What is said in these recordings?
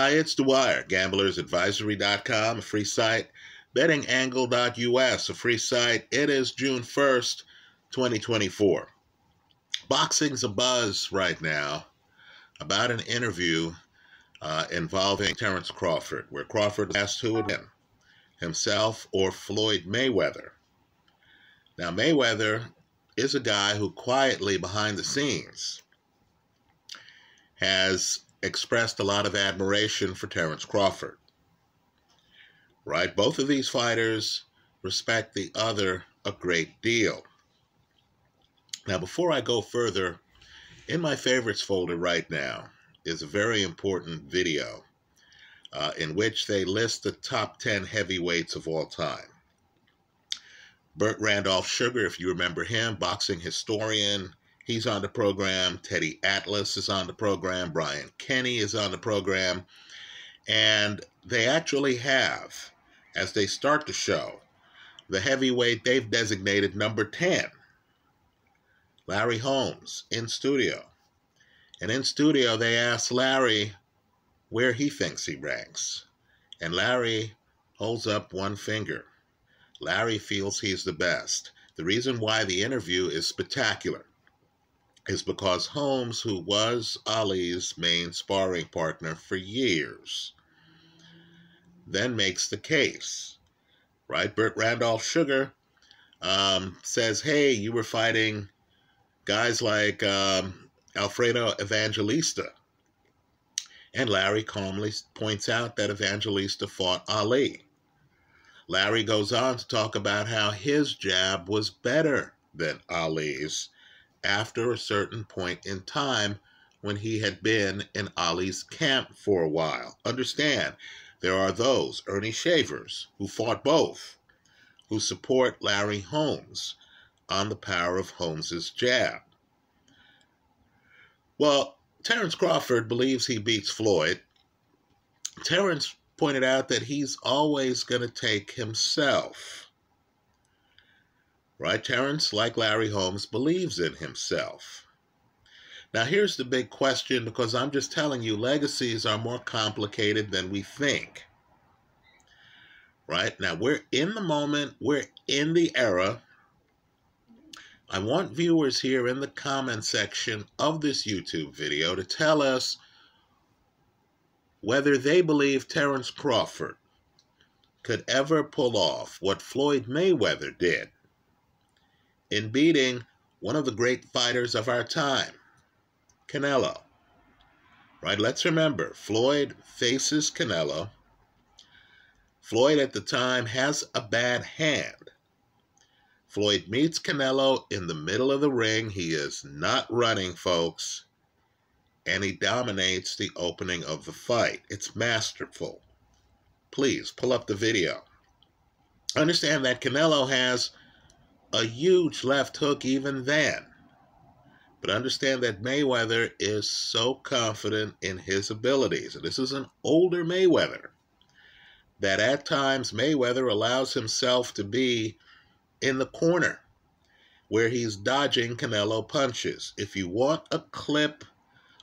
Hi, it's Dwyer, gamblersadvisory.com, a free site, bettingangle.us, a free site. It is June 1st, 2024. Boxing's a buzz right now about an interview involving Terrence Crawford, where Crawford asked who would win, himself or Floyd Mayweather. Now, Mayweather is a guy who quietly behind the scenes has expressed a lot of admiration for Terrence Crawford, right? Both of these fighters respect the other a great deal. Now, before I go further, in my favorites folder right now is a very important video in which they list the top 10 heavyweights of all time. Burt Randolph Sugar, if you remember him, boxing historian, he's on the program. Teddy Atlas is on the program. Brian Kenny is on the program. And they actually have, as they start the show, the heavyweight they've designated number 10, Larry Holmes, in studio. And in studio, they asked Larry where he thinks he ranks. And Larry holds up one finger. Larry feels he's the best. The reason why the interview is spectacular is because Holmes, who was Ali's main sparring partner for years, then makes the case, right? Burt Randolph Sugar says, hey, you were fighting guys like Alfredo Evangelista. And Larry calmly points out that Evangelista fought Ali. Larry goes on to talk about how his jab was better than Ali's after a certain point in time when he had been in Ali's camp for a while. Understand, there are those, Ernie Shavers, who fought both, who support Larry Holmes on the power of Holmes's jab. Well, Terrence Crawford believes he beats Floyd. Terrence pointed out that he's always going to take himself. Right? Terrence, like Larry Holmes, believes in himself. Now, here's the big question, because I'm just telling you, legacies are more complicated than we think. Right? Now, we're in the moment. We're in the era. I want viewers here in the comment section of this YouTube video to tell us whether they believe Terrence Crawford could ever pull off what Floyd Mayweather did in beating one of the great fighters of our time, Canelo. Right? Let's remember, Floyd faces Canelo. Floyd at the time has a bad hand. Floyd meets Canelo in the middle of the ring. He is not running, folks. And he dominates the opening of the fight. It's masterful. Please, pull up the video. Understand that Canelo has a huge left hook even then. But understand that Mayweather is so confident in his abilities. This is an older Mayweather, that at times Mayweather allows himself to be in the corner where he's dodging Canelo punches. If you want a clip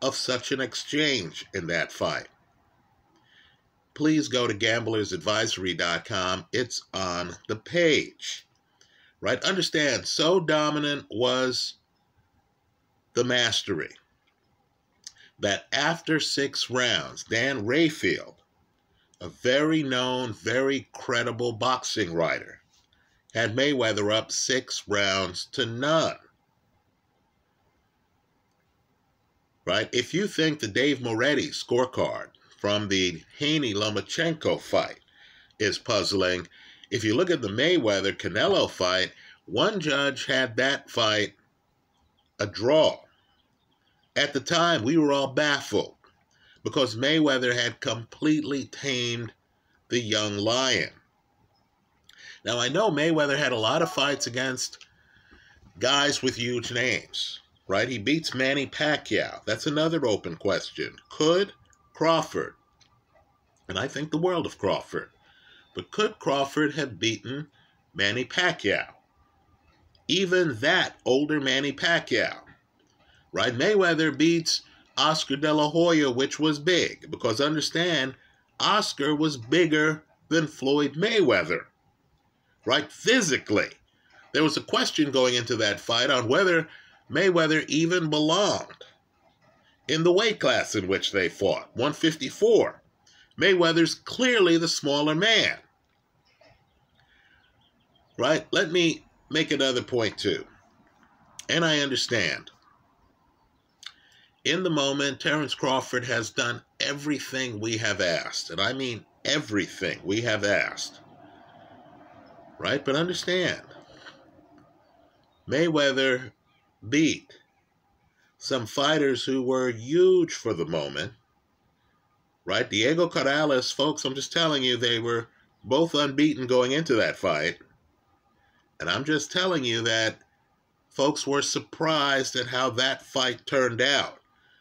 of such an exchange in that fight, please go to gamblersadvisory.com. It's on the page. Right? Understand, so dominant was the mastery that after 6 rounds, Dan Rayfield, a very known, very credible boxing writer, had Mayweather up 6 rounds to none. Right? If you think the Dave Moretti scorecard from the Haney-Lomachenko fight is puzzling, if you look at the Mayweather-Canelo fight, one judge had that fight a draw. At the time, we were all baffled because Mayweather had completely tamed the young lion. Now, I know Mayweather had a lot of fights against guys with huge names, right? He beats Manny Pacquiao. That's another open question. Could Crawford, and I think the world of Crawford, but could Crawford have beaten Manny Pacquiao? Even that older Manny Pacquiao, right? Mayweather beats Oscar De La Hoya, which was big. Because understand, Oscar was bigger than Floyd Mayweather, right? Physically. There was a question going into that fight on whether Mayweather even belonged in the weight class in which they fought, 154. Mayweather's clearly the smaller man, right? Let me make another point, too. And I understand. In the moment, Terrence Crawford has done everything we have asked. And I mean everything we have asked, right? But understand, Mayweather beat some fighters who were huge for the moment, right? Diego Corrales, folks, I'm just telling you, they were both unbeaten going into that fight. And I'm just telling you that folks were surprised at how that fight turned out.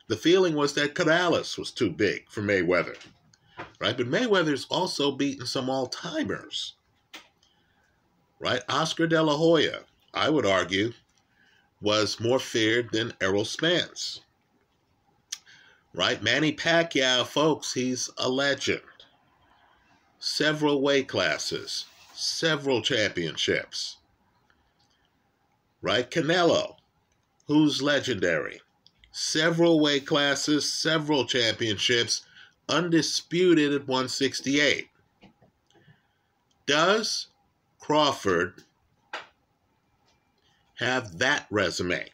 The feeling was that Corrales was too big for Mayweather, right? But Mayweather's also beaten some all-timers, right? Oscar De La Hoya, I would argue, was more feared than Errol Spence, right? Manny Pacquiao, folks, he's a legend. Several weight classes, several championships, right? Canelo, who's legendary. Several weight classes, several championships, undisputed at 168. Does Crawford have that resume,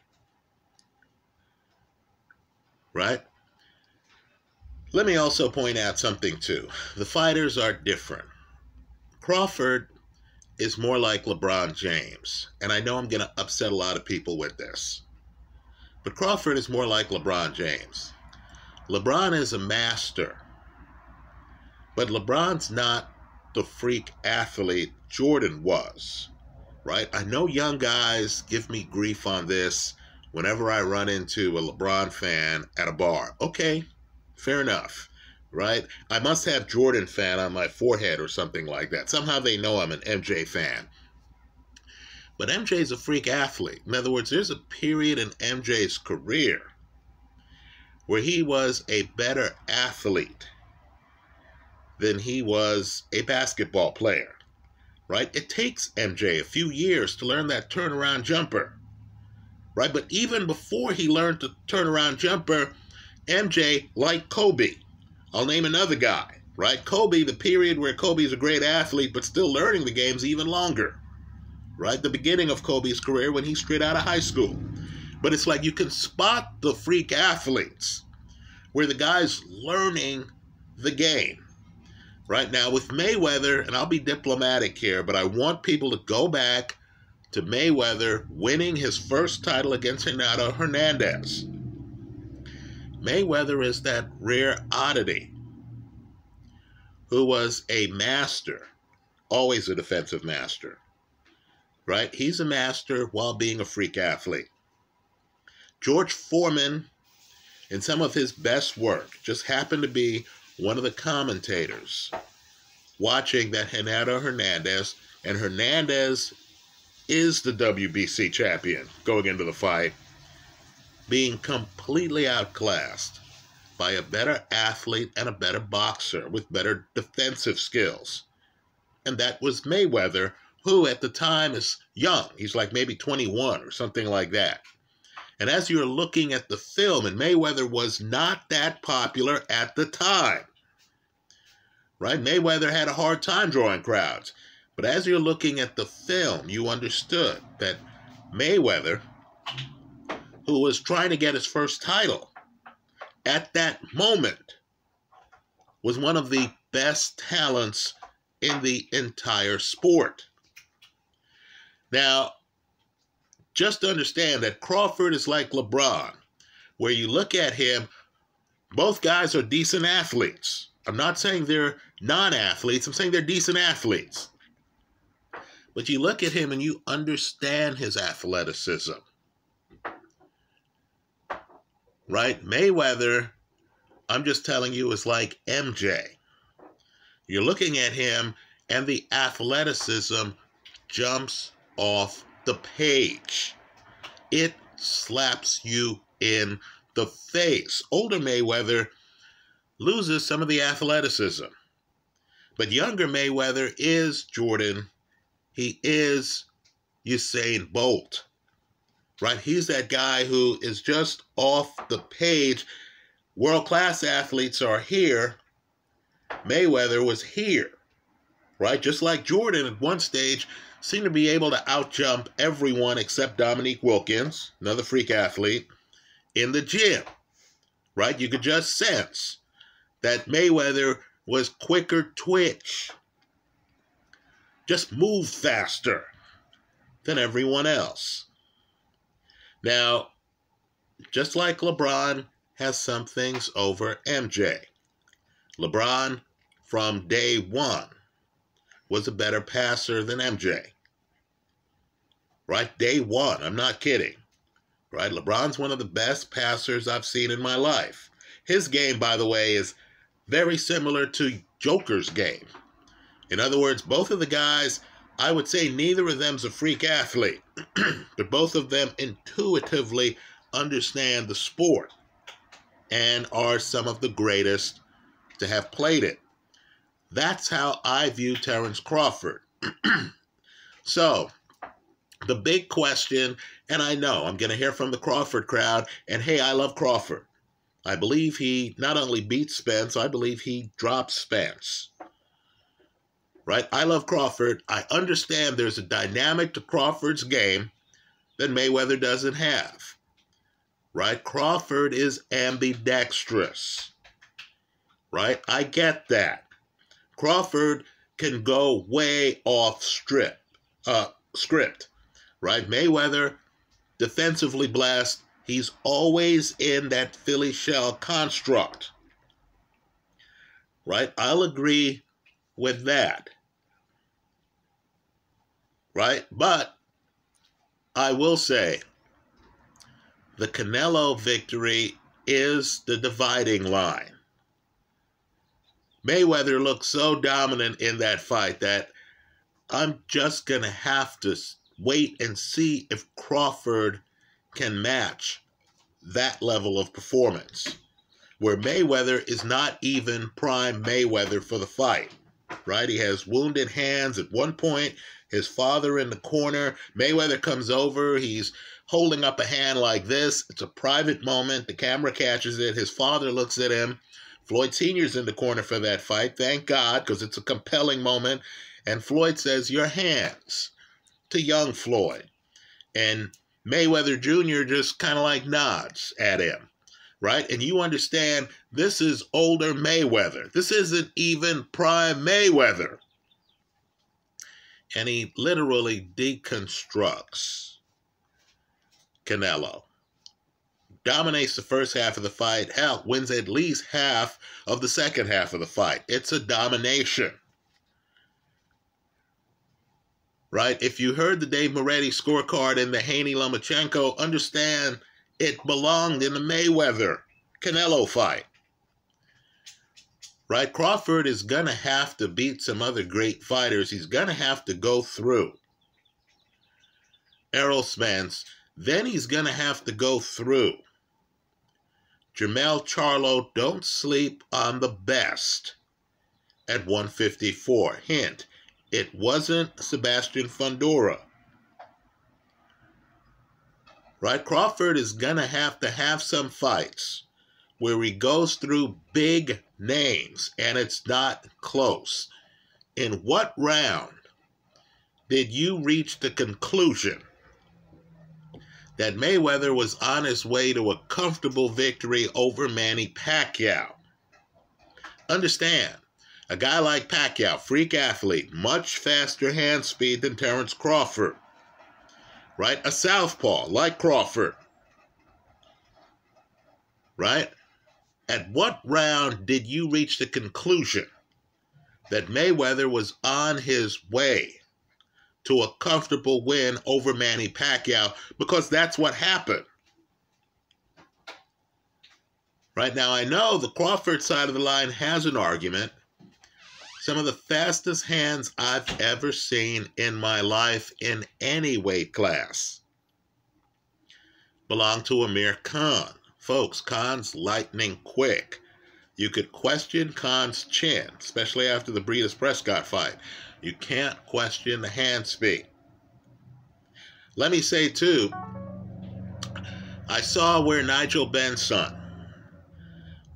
right? Let me also point out something, too. The fighters are different. Crawford is more like LeBron James, and I know I'm going to upset a lot of people with this, but Crawford is more like LeBron James. LeBron is a master, but LeBron's not the freak athlete Jordan was, right? I know young guys give me grief on this whenever I run into a LeBron fan at a bar. Okay, fair enough, right? I must have Jordan fan on my forehead or something like that. Somehow they know I'm an MJ fan. But MJ's a freak athlete. In other words, there's a period in MJ's career where he was a better athlete than he was a basketball player, right? It takes MJ a few years to learn that turnaround jumper, right? But even before he learned the turnaround jumper, MJ, like Kobe, I'll name another guy, right? Kobe, the period where Kobe's a great athlete but still learning the game's even longer, right? The beginning of Kobe's career when he's straight out of high school. But it's like you can spot the freak athletes where the guy's learning the game. Right now with Mayweather, and I'll be diplomatic here, but I want people to go back to Mayweather winning his first title against Renato Hernandez. Mayweather is that rare oddity who was a master, always a defensive master, right? He's a master while being a freak athlete. George Foreman, in some of his best work, just happened to be one of the commentators watching that Renato Hernandez, and Hernandez is the WBC champion going into the fight, being completely outclassed by a better athlete and a better boxer with better defensive skills. And that was Mayweather, who at the time is young. He's like maybe 21 or something like that. And as you're looking at the film, and Mayweather was not that popular at the time, right? Mayweather had a hard time drawing crowds. But as you're looking at the film, you understood that Mayweather, who was trying to get his first title at that moment, was one of the best talents in the entire sport. Now, just understand that Crawford is like LeBron, where you look at him, both guys are decent athletes. I'm not saying they're non-athletes. I'm saying they're decent athletes. But you look at him and you understand his athleticism, right? Mayweather, I'm just telling you, is like MJ. You're looking at him and the athleticism jumps off the page. It slaps you in the face. Older Mayweather loses some of the athleticism. But younger Mayweather is Jordan. He is Usain Bolt, right? He's that guy who is just off the page. World-class athletes are here. Mayweather was here, right? Just like Jordan at one stage seemed to be able to outjump everyone except Dominique Wilkins, another freak athlete, in the gym, right? You could just sense that Mayweather was quicker twitch, just moved faster than everyone else. Now, just like LeBron has some things over MJ, LeBron from day one was a better passer than MJ, right? Day one, I'm not kidding, right? LeBron's one of the best passers I've seen in my life. His game, by the way, is very similar to Joker's game. In other words, both of the guys, I would say neither of them's a freak athlete, but both of them intuitively understand the sport and are some of the greatest to have played it. That's how I view Terrence Crawford. So, the big question, and I know I'm going to hear from the Crawford crowd, and hey, I love Crawford. I believe he not only beats Spence, I believe he drops Spence, right? I love Crawford. I understand there's a dynamic to Crawford's game that Mayweather doesn't have, right? Crawford is ambidextrous, right? I get that. Crawford can go way off script, right? Mayweather, defensively blessed, he's always in that Philly shell construct, right? I'll agree with that, right? But I will say the Canelo victory is the dividing line. Mayweather looked so dominant in that fight that I'm just going to have to wait and see if Crawford can match that level of performance, where Mayweather is not even prime Mayweather for the fight, right? He has wounded hands at one point, his father in the corner. Mayweather comes over, he's holding up a hand like this. It's a private moment. The camera catches it. His father looks at him. Floyd Sr.'s in the corner for that fight, thank God, because it's a compelling moment. And Floyd says, "Your hands," to young Floyd. And Mayweather Jr. just kind of like nods at him, right? And you understand this is older Mayweather. This isn't even prime Mayweather. And he literally deconstructs Canelo. Dominates the first half of the fight. Hell, wins at least half of the second half of the fight. It's a domination, right? If you heard the Dave Moretti scorecard in the Haney-Lomachenko, understand it belonged in the Mayweather-Canelo fight, right? Crawford is going to have to beat some other great fighters. He's going to have to go through Errol Spence. Then he's going to have to go through Jermell Charlo. Don't sleep on the best at 154. Hint, it wasn't Sebastian Fundora, right? Crawford is going to have some fights where he goes through big names and it's not close. In what round did you reach the conclusion that Mayweather was on his way to a comfortable victory over Manny Pacquiao? Understand, a guy like Pacquiao, freak athlete, much faster hand speed than Terrence Crawford, right? A southpaw like Crawford, right? At what round did you reach the conclusion that Mayweather was on his way to a comfortable win over Manny Pacquiao? Because that's what happened. Right now, I know the Crawford side of the line has an argument. Some of the fastest hands I've ever seen in my life in any weight class belong to Amir Khan Folks, Khan's lightning quick. You could question Khan's chin, especially after the Breeders-Prescott fight. You can't question the hand speed. Let me say, too, I saw where Nigel Benson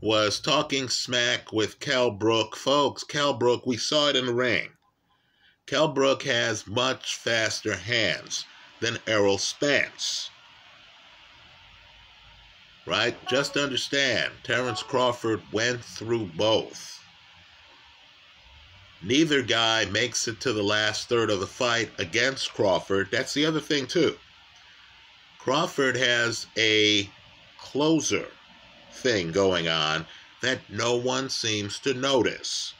was talking smack with Kell Brook. Folks, Kell Brook, we saw it in the ring. Kell Brook has much faster hands than Errol Spence. Right? Just understand, Terrence Crawford went through both. Neither guy makes it to the last third of the fight against Crawford. That's the other thing, too. Crawford has a closer thing going on that no one seems to notice,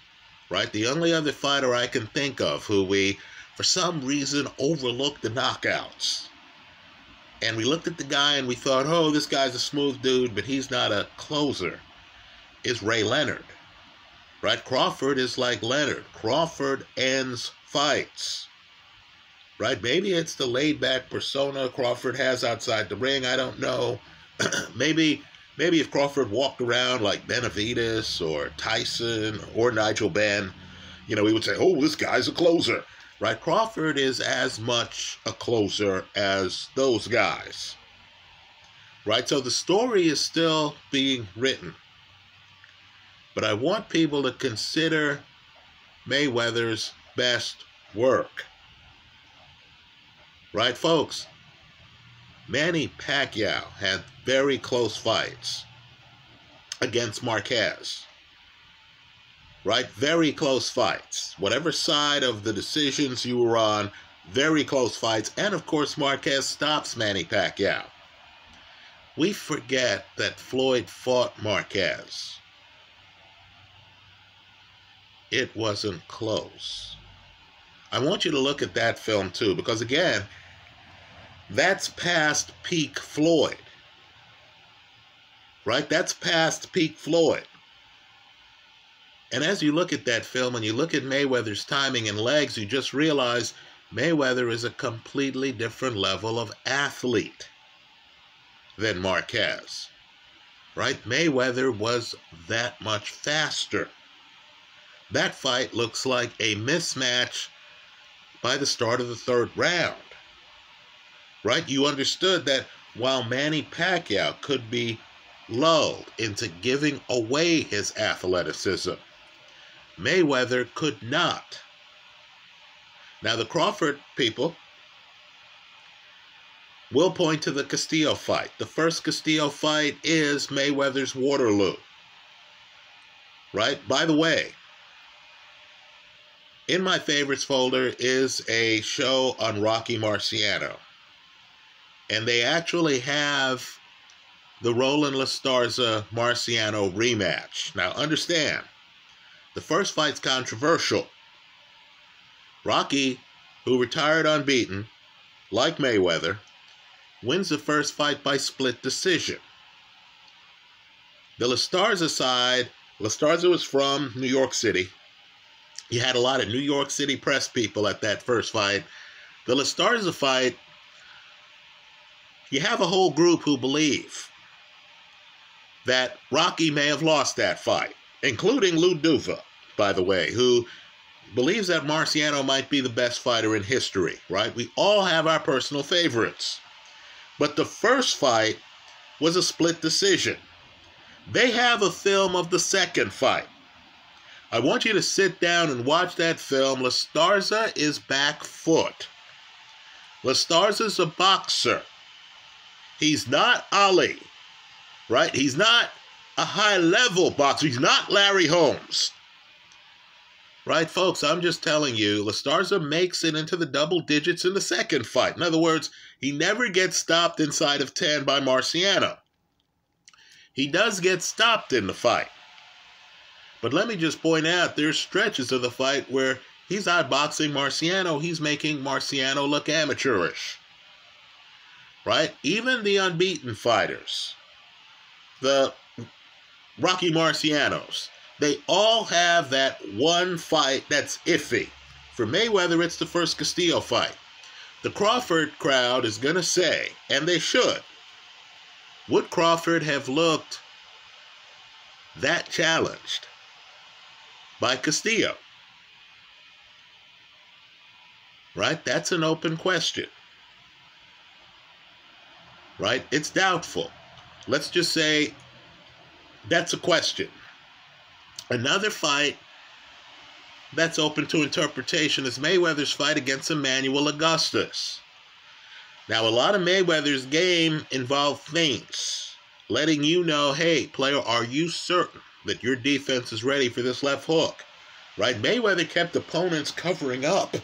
right? The only other fighter I can think of who we, for some reason, overlooked the knockouts. And we looked at the guy and we thought, oh, this guy's a smooth dude, but he's not a closer, is Ray Leonard, right? Crawford is like Leonard. Crawford ends fights, right? Maybe it's the laid-back persona Crawford has outside the ring. I don't know. Maybe if Crawford walked around like Benavidez or Tyson or Nigel Benn, you know, we would say, oh, this guy's a closer, right? Crawford is as much a closer as those guys, right? So the story is still being written. But I want people to consider Mayweather's best work, right, folks? Manny Pacquiao had very close fights against Marquez, right? Very close fights. Whatever side of the decisions you were on, very close fights. And, of course, Marquez stops Manny Pacquiao. We forget that Floyd fought Marquez. It wasn't close. I want you to look at that film, too, because, again, that's past peak Floyd, right? That's past peak Floyd. And as you look at that film and you look at Mayweather's timing and legs, you just realize Mayweather is a completely different level of athlete than Marquez, right? Mayweather was that much faster. That fight looks like a mismatch by the start of the third round. Right? You understood that while Manny Pacquiao could be lulled into giving away his athleticism, Mayweather could not. Now, the Crawford people will point to the Castillo fight. The first Castillo fight is Mayweather's Waterloo. Right? By the way, in my favorites folder is a show on Rocky Marciano. And they actually have the Roland Lestarza-Marciano rematch. Now, understand, the first fight's controversial. Rocky, who retired unbeaten, like Mayweather, wins the first fight by split decision. The Lestarza side, Lestarza was from New York City. You had a lot of New York City press people at that first fight. The Lestarza fight, you have a whole group who believe that Rocky may have lost that fight, including Lou Duva, by the way, who believes that Marciano might be the best fighter in history, right? We all have our personal favorites. But the first fight was a split decision. They have a film of the second fight. I want you to sit down and watch that film. Lestarza is back foot. Lestarza's a boxer. He's not Ali, right? He's not a high-level boxer. He's not Larry Holmes, right? Folks, I'm just telling you, Lestarza makes it into the double digits in the second fight. In other words, he never gets stopped inside of 10 by Marciano. He does get stopped in the fight. But let me just point out, there's stretches of the fight where he's outboxing Marciano. He's making Marciano look amateurish. Right? Even the unbeaten fighters, the Rocky Marcianos, they all have that one fight that's iffy. For Mayweather, it's the first Castillo fight. The Crawford crowd is going to say, and they should, Would Crawford have looked that challenged by Castillo? Right? That's an open question. Right? It's doubtful. Let's just say that's a question. Another fight that's open to interpretation is Mayweather's fight against Emmanuel Augustus. Now, a lot of Mayweather's game involved feints, letting you know, hey, player, are you certain that your defense is ready for this left hook? Right? Mayweather kept opponents covering up.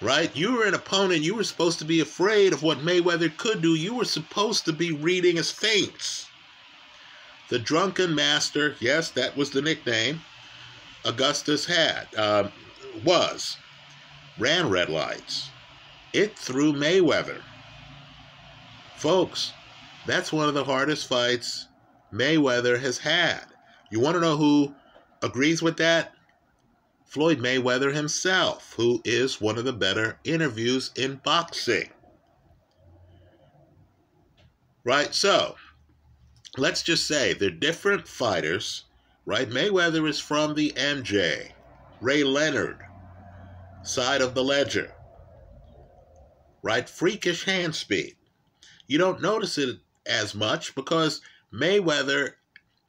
Right? You were an opponent. You were supposed to be afraid of what Mayweather could do. You were supposed to be reading his feints. The Drunken Master, yes, that was the nickname Augustus had, ran red lights. It threw Mayweather. Folks, that's one of the hardest fights Mayweather has had. You want to know who agrees with that? Floyd Mayweather himself, who is one of the better interviews in boxing. Right, so let's just say they're different fighters, right? Mayweather is from the MJ, Ray Leonard side of the ledger, right? Freakish hand speed. You don't notice it as much because Mayweather,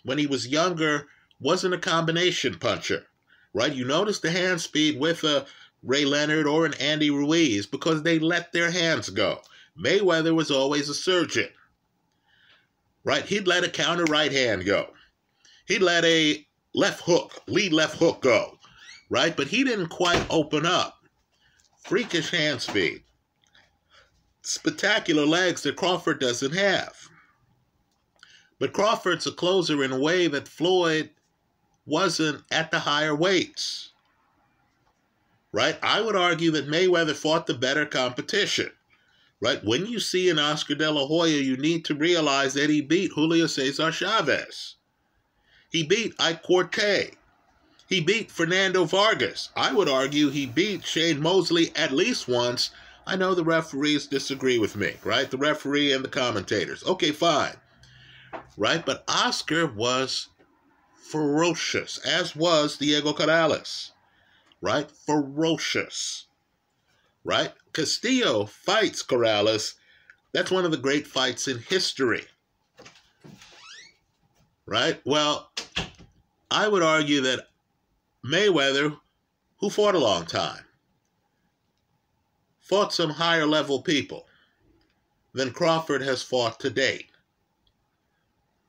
when he was younger, wasn't a combination puncher. Right? You notice the hand speed with a Ray Leonard or an Andy Ruiz because they let their hands go. Mayweather was always a surgeon. Right? He'd let a counter right hand go. He'd let a left hook, lead left hook go. Right? But he didn't quite open up. Freakish hand speed. Spectacular legs that Crawford doesn't have. But Crawford's a closer in a way that Floyd wasn't at the higher weights, right? I would argue that Mayweather fought the better competition, right? When you see an Oscar De La Hoya, you need to realize that he beat Julio Cesar Chavez. He beat Ike Quartet. He beat Fernando Vargas. I would argue he beat Shane Mosley at least once. I know the referees disagree with me, right? The referee and the commentators. Okay, fine, right? But Oscar was ferocious, as was Diego Corrales, right? Ferocious, right? Castillo fights Corrales. That's one of the great fights in history, right? Well, I would argue that Mayweather, who fought a long time, fought some higher level people than Crawford has fought to date,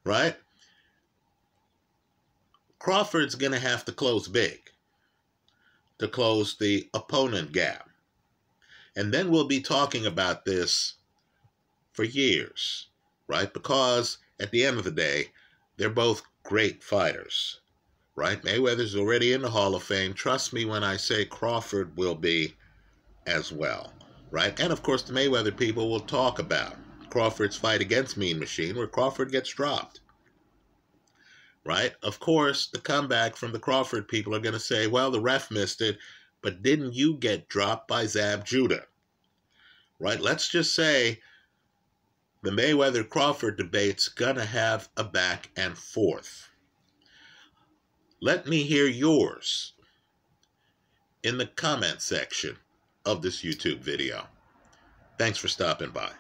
right? Crawford's going to have to close big to close the opponent gap. And then we'll be talking about this for years, right? Because at the end of the day, they're both great fighters, right? Mayweather's already in the Hall of Fame. Trust me when I say Crawford will be as well, right? And of course, the Mayweather people will talk about Crawford's fight against Mean Machine, where Crawford gets dropped. Right? Of course, the comeback from the Crawford people are going to say, well, the ref missed it, but didn't you get dropped by Zab Judah? Right? Let's just say the Mayweather-Crawford debate's going to have a back and forth. Let me hear yours in the comment section of this YouTube video. Thanks for stopping by.